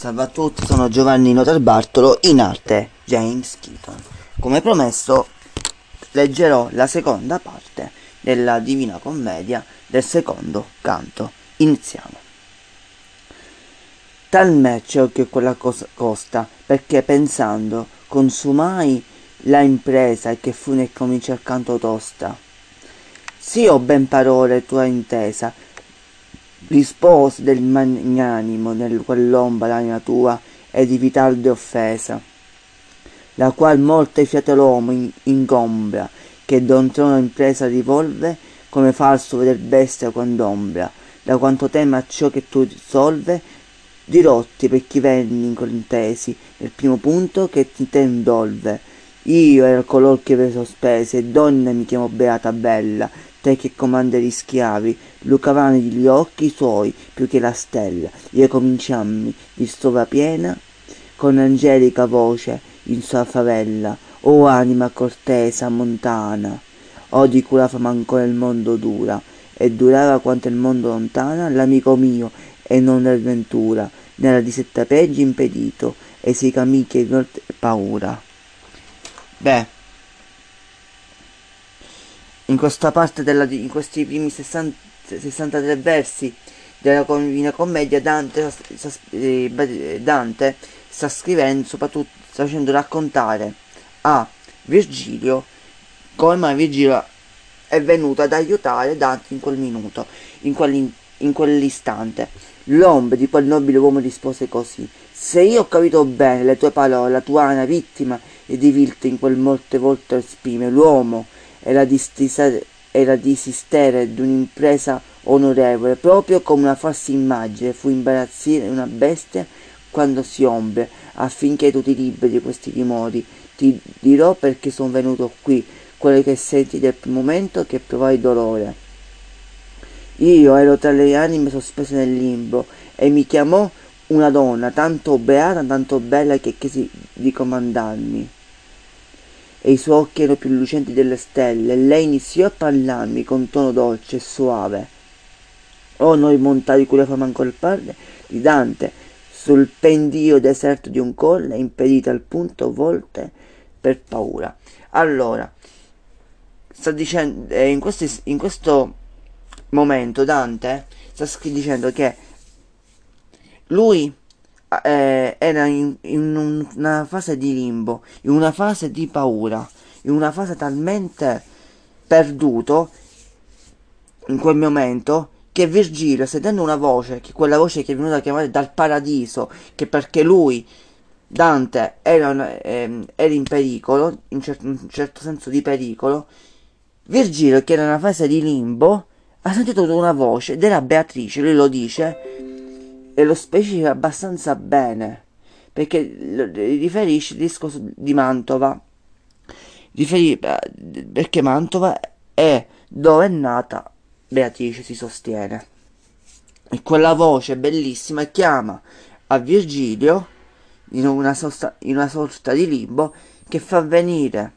Salve a tutti, sono Giovannino Notarbartolo, in arte James Keaton. Come promesso, leggerò la seconda parte della Divina Commedia del secondo canto. Iniziamo. Tal me ciò che quella cosa costa, perché pensando consumai la impresa che fu nel cominciar accanto tosta. Sì, ho ben parole tua intesa, rispose del magnanimo nel quell'omba l'anima tua e di vitalde offesa, la qual molte fiate l'uomo ingombra, che d'ontrona impresa rivolve, come falso veder bestia quand'ombra, da quanto tema ciò che tu risolve. Dirotti per chi venni in contesi nel primo punto che ti te indolve. Io ero color che ve sospese, e donna mi chiamo beata bella, te che comanda gli schiavi, lucavano gli occhi suoi più che la stella. Io cominciammi di stova piena, con angelica voce in sua favella, o anima cortesa montana, o di cura fama ancora il mondo dura, e durava quanto il mondo lontana, l'amico mio, e non l'avventura, nella di setta peggi impedito, e si camiche in paura. Beh, in questa parte in questi primi 63 versi della Divina Commedia, Dante sta scrivendo, soprattutto sta facendo raccontare a Virgilio come mai Virgilio è venuto ad aiutare Dante in quel minuto, in quell'istante. L'ombra di quel nobile uomo rispose così: se io ho capito bene le tue parole, la tua anima vittima e di viltà in quel molte volte esprime l'uomo e la disistere d'un'impresa onorevole, proprio come una falsa immagine fu imbarazzire una bestia quando si ombra, affinché tu ti liberi di questi timori. Ti dirò perché sono venuto qui, quello che senti del momento che provai dolore. Io ero tra le anime sospese nel limbo, e mi chiamò una donna, tanto beata, tanto bella, che chiesi di comandarmi. E i suoi occhi erano più lucenti delle stelle, e lei iniziò a parlarmi con tono dolce e suave. O noi montati cui la fama ancora parla di Dante, sul pendio deserto di un colle, impedita al punto volte per paura. Allora, sta dicendo, in questo momento Dante sta dicendo che lui era in una fase di limbo, in una fase di paura, in una fase talmente perduto in quel momento che Virgilio, sentendo una voce, che quella voce che è venuta a chiamare dal paradiso, che perché lui Dante era in pericolo, in un certo senso di pericolo, Virgilio che era in una fase di limbo ha sentito una voce della Beatrice, lui lo dice e lo specifica abbastanza bene, perché riferisce il discorso di Mantova, perché Mantova è dove è nata Beatrice, si sostiene. E quella voce bellissima chiama a Virgilio in una sorta di limbo, che fa venire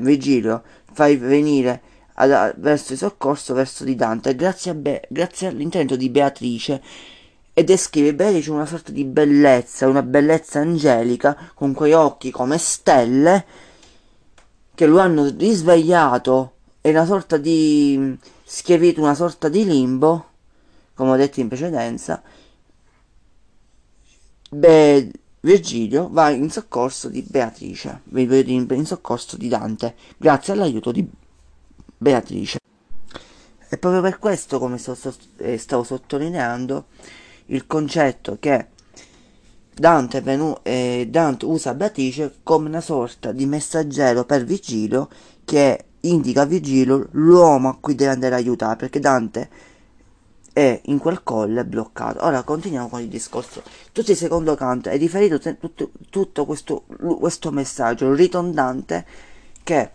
Virgilio, fai venire verso il soccorso, verso di Dante, grazie all'intento di Beatrice, e descrive Beatrice una sorta di bellezza, una bellezza angelica, con quei occhi come stelle che lo hanno risvegliato e una sorta di schiavitù, una sorta di limbo, come ho detto in precedenza. Virgilio va in soccorso di Beatrice, in soccorso di Dante, grazie all'aiuto di Beatrice. E proprio per questo, come stavo sottolineando, il concetto che Dante usa Beatrice come una sorta di messaggero per Virgilio, che indica a Virgilio l'uomo a cui deve andare a aiutare, perché Dante è in quel colle bloccato. Ora continuiamo con il discorso. Tutto il secondo canto è riferito tutto questo messaggio ridondante che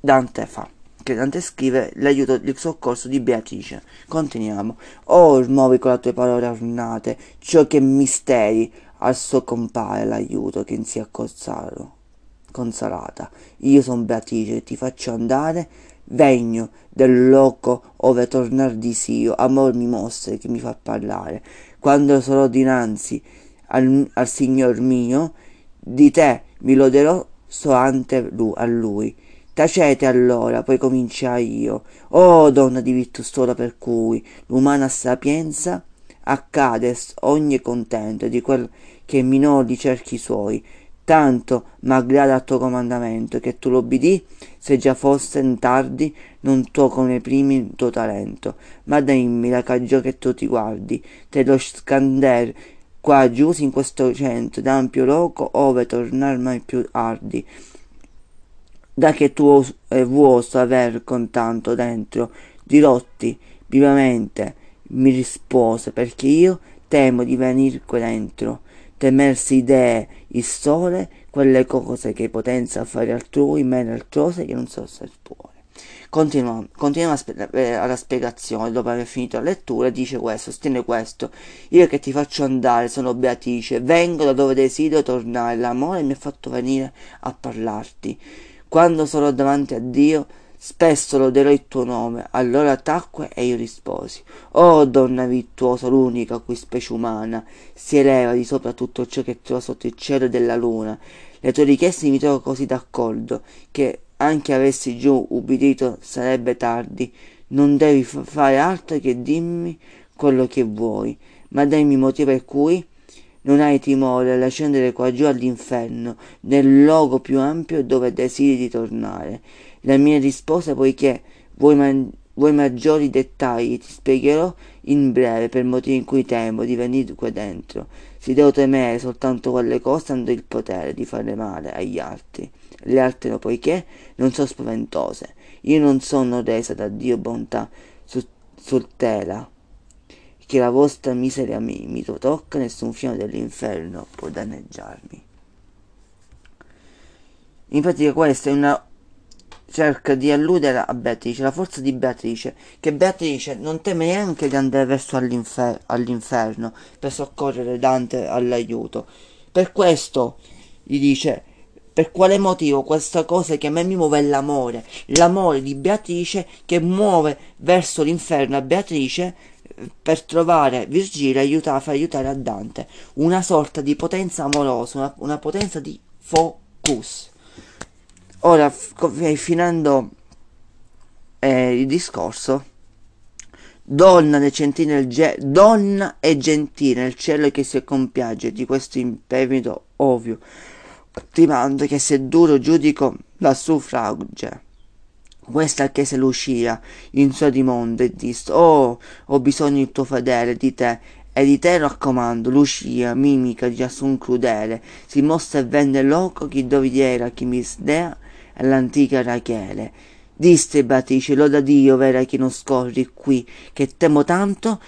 Dante fa, che Dante scrive, l'aiuto, il soccorso di Beatrice. Continuiamo. Or muovi con le tue parole ornate ciò che misteri, al suo compare l'aiuto che in sia consolata. Io sono Beatrice, ti faccio andare degno del loco ove tornar di Sio, amor mi mostri che mi fa parlare. Quando sarò dinanzi al Signor mio, di te mi loderò soante a Lui. Tacete allora, poi cominciai io. Oh, donna di vittu sola per cui l'umana sapienza accade ogni contento di quel che minor di cerchi suoi. Tanto m'aggrada il tuo comandamento, che tu l'obbedì, se già fosse in tardi, non tu come primi il tuo talento. Ma dimmi la cagione che tu ti guardi, te lo scander qua giù in questo centro, d'ampio loco, ove tornar mai più ardi. Da che tu vuoi aver con tanto dentro, dirotti vivamente, mi rispose, perché io temo di venir qua dentro. Temersi idee, il sole, quelle cose che potenza fare altrui, meno altrose che non so se può. Continuiamo alla spiegazione. Dopo aver finito la lettura dice questo, sostiene questo: io che ti faccio andare sono Beatrice, vengo da dove desidero tornare, l'amore mi ha fatto venire a parlarti. Quando sarò davanti a Dio spesso loderò il tuo nome, allora tacque e io risposi. Oh donna virtuosa, l'unica a cui specie umana si eleva di sopra tutto ciò che trova sotto il cielo della luna, le tue richieste mi trovo così d'accordo che anche avessi giù ubbidito sarebbe tardi. Non devi fare altro che dimmi quello che vuoi, ma dammi motivo per cui non hai timore all'ascendere qua giù all'inferno, nel luogo più ampio dove desideri di tornare. La mia risposta, poiché vuoi maggiori dettagli, ti spiegherò in breve per motivi in cui temo di venire qua dentro. Si devo temere soltanto quelle cose hanno il potere di fare male agli altri. Le altre no, poiché non sono spaventose. Io non sono resa da Dio bontà soltera, che la vostra miseria mi tocca, nessun fiume dell'inferno può danneggiarmi. Infatti questa è una cerca di alludere a Beatrice, la forza di Beatrice, che Beatrice non teme neanche di andare verso all'inferno per soccorrere Dante all'aiuto. Per questo gli dice: per quale motivo questa cosa che a me mi muove è l'amore, l'amore di Beatrice che muove verso l'inferno a Beatrice per trovare Virgilio e far aiutare a Dante, una sorta di potenza amorosa, una potenza di focus. Ora, finendo il discorso, donna e gentile nel cielo che si compiace di questo impervito ovvio, timando che se duro giudico la suffrage. Questa che se Lucia in suo dimondo e disse: oh, ho bisogno il tuo fedele di te, e di te raccomando. Lucia, mimica di assun crudele, si mossa e venne loco chi dove era, chi misdea e l'antica Rachele. Disse Beatrice: loda Dio, vera chi non scorri qui, che temo tanto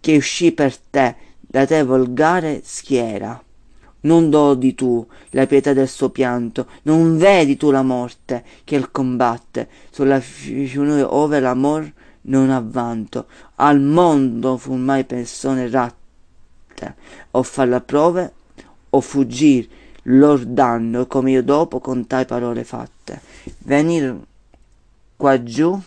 che uscì per te, da te volgare schiera. Non dodi tu la pietà del suo pianto, non vedi tu la morte che il combatte, sulla fiume ove l'amor non avvanto. Al mondo fu mai persone ratte, o far la prove, o fuggir lor danno, come io dopo contai parole fatte. Venir qua giù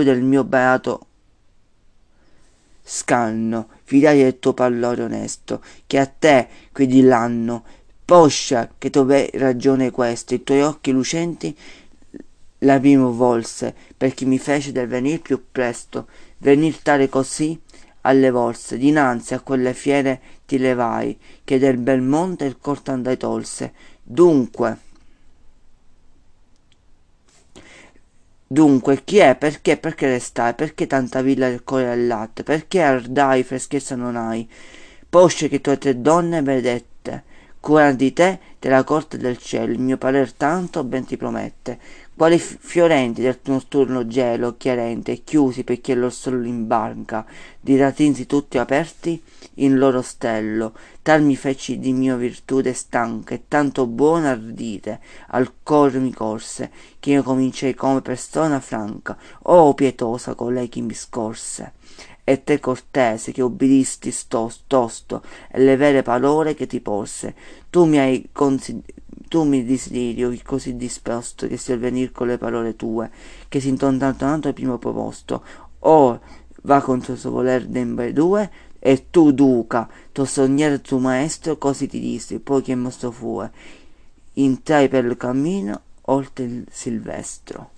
del mio beato scanno, fidati del tuo pallore onesto, che a te qui di l'anno, poscia che t'ove ragione questo, i tuoi occhi lucenti la prima volse, perché mi fece del venir più presto, venir tale così alle volse, dinanzi a quelle fiere ti levai, che del bel monte il corto andai tolse, Dunque, chi è? Perché restai? Perché tanta villa del cuore al latte? Perché ardai freschezza non hai? Posce che tue tre donne vedette, cura di te della corte del cielo, il mio parer tanto ben ti promette. Quali fiorenti del notturno gelo chiarente, chiusi perché lor solo l'imbarca, di ratinsi tutti aperti in loro stello, tal mi feci di mia virtude stanca e tanto buona ardite, al cor mi corse, che io cominciai come persona franca, oh pietosa colei che mi scorse, e te cortese che ubbidisti tosto le vere parole che ti porse. Tu mi desiderio così disposto che sia il venir con le parole tue, che si intontanto il primo proposto. Or va contro il suo voler d'embedue, e tu, duca, tuo sognare tuo maestro, così ti dissi, poi che mostro fue, intrai per il cammino, oltre il silvestro.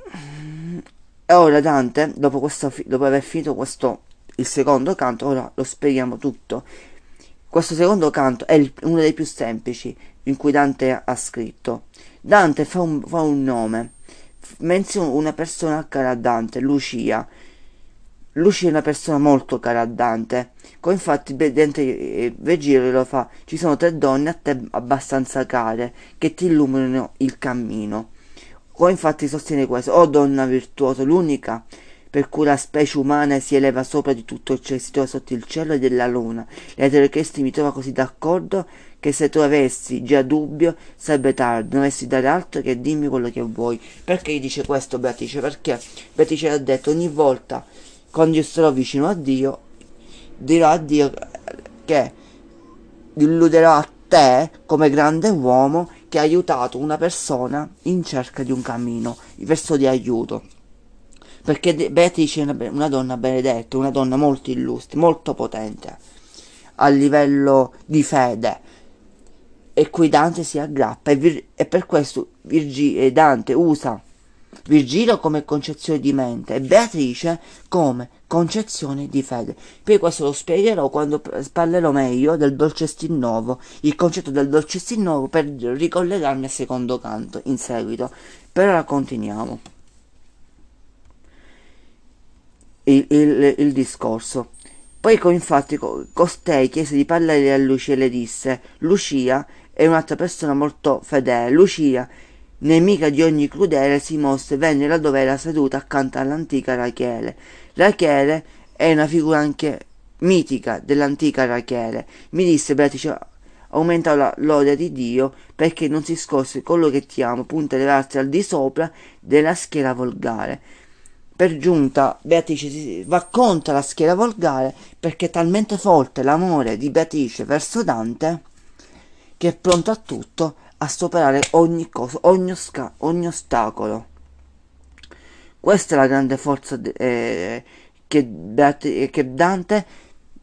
E ora Dante, dopo aver finito il secondo canto, ora lo spieghiamo tutto. Questo secondo canto è uno dei più semplici in cui Dante ha scritto. Dante fa un nome, menziona una persona cara a Dante, Lucia. Lucia è una persona molto cara a Dante. Infatti Virgilio lo fa: ci sono tre donne a te abbastanza care che ti illuminano il cammino. Infatti sostiene questo: o donna virtuosa, l'unica per cui la specie umana si eleva sopra di tutto ciò che si trova sotto il cielo e della luna. Le tre chieste mi trova così d'accordo che se tu avessi già dubbio sarebbe tardi, non avessi dare altro che dimmi quello che vuoi. Perché gli dice questo Beatrice? Perché Beatrice ha detto: ogni volta quando io sarò vicino a Dio dirò a Dio che illuderò a te come grande uomo che ha aiutato una persona in cerca di un cammino, verso di aiuto. Perché Beatrice è una donna benedetta, una donna molto illustre, molto potente a livello di fede, e cui Dante si aggrappa, e per questo Dante usa Virgilio come concezione di mente e Beatrice come concezione di fede. Poi questo lo spiegherò quando parlerò meglio del Dolce Stil Novo, il concetto del Dolce Stil Novo, per ricollegarmi al secondo canto in seguito. Per ora continuiamo il discorso. Poi infatti costei chiese di parlare a Lucia e le disse: Lucia è un'altra persona molto fedele. Lucia, nemica di ogni crudele, si mosse, venne là dove era seduta accanto all'antica Rachele. Rachele è una figura anche mitica dell'antica Rachele. Mi disse Beatrice: aumenta la lode di Dio perché non si scorse quello che ti amo, punta a levarsi al di sopra della schiera volgare. Per giunta Beatrice va contro la schiera volgare, perché è talmente forte l'amore di Beatrice verso Dante che è pronta a tutto, a superare ogni cosa, ogni ostacolo. Questa è la grande forza che Dante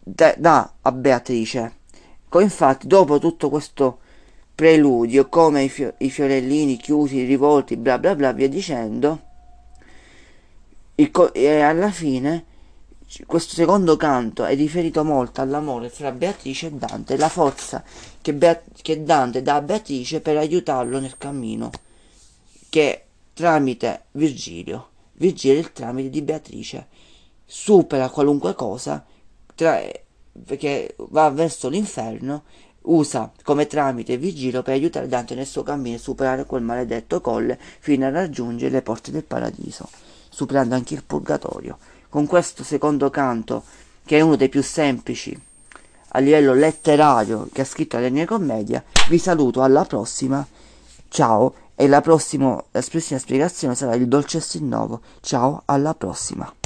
dà a Beatrice. Infatti dopo tutto questo preludio, come i fiorellini chiusi, rivolti, bla bla bla, via dicendo, e alla fine questo secondo canto è riferito molto all'amore fra Beatrice e Dante, la forza che Dante dà a Beatrice per aiutarlo nel cammino, che tramite Virgilio, il tramite di Beatrice, supera qualunque cosa, perché va verso l'inferno, usa come tramite Virgilio per aiutare Dante nel suo cammino e superare quel maledetto colle fino a raggiungere le porte del paradiso, superando anche il purgatorio. Con questo secondo canto, che è uno dei più semplici a livello letterario che ha scritto la Divina Commedia, vi saluto, alla prossima, ciao, e la prossima spiegazione sarà il Dolce Stil Novo. Ciao, alla prossima.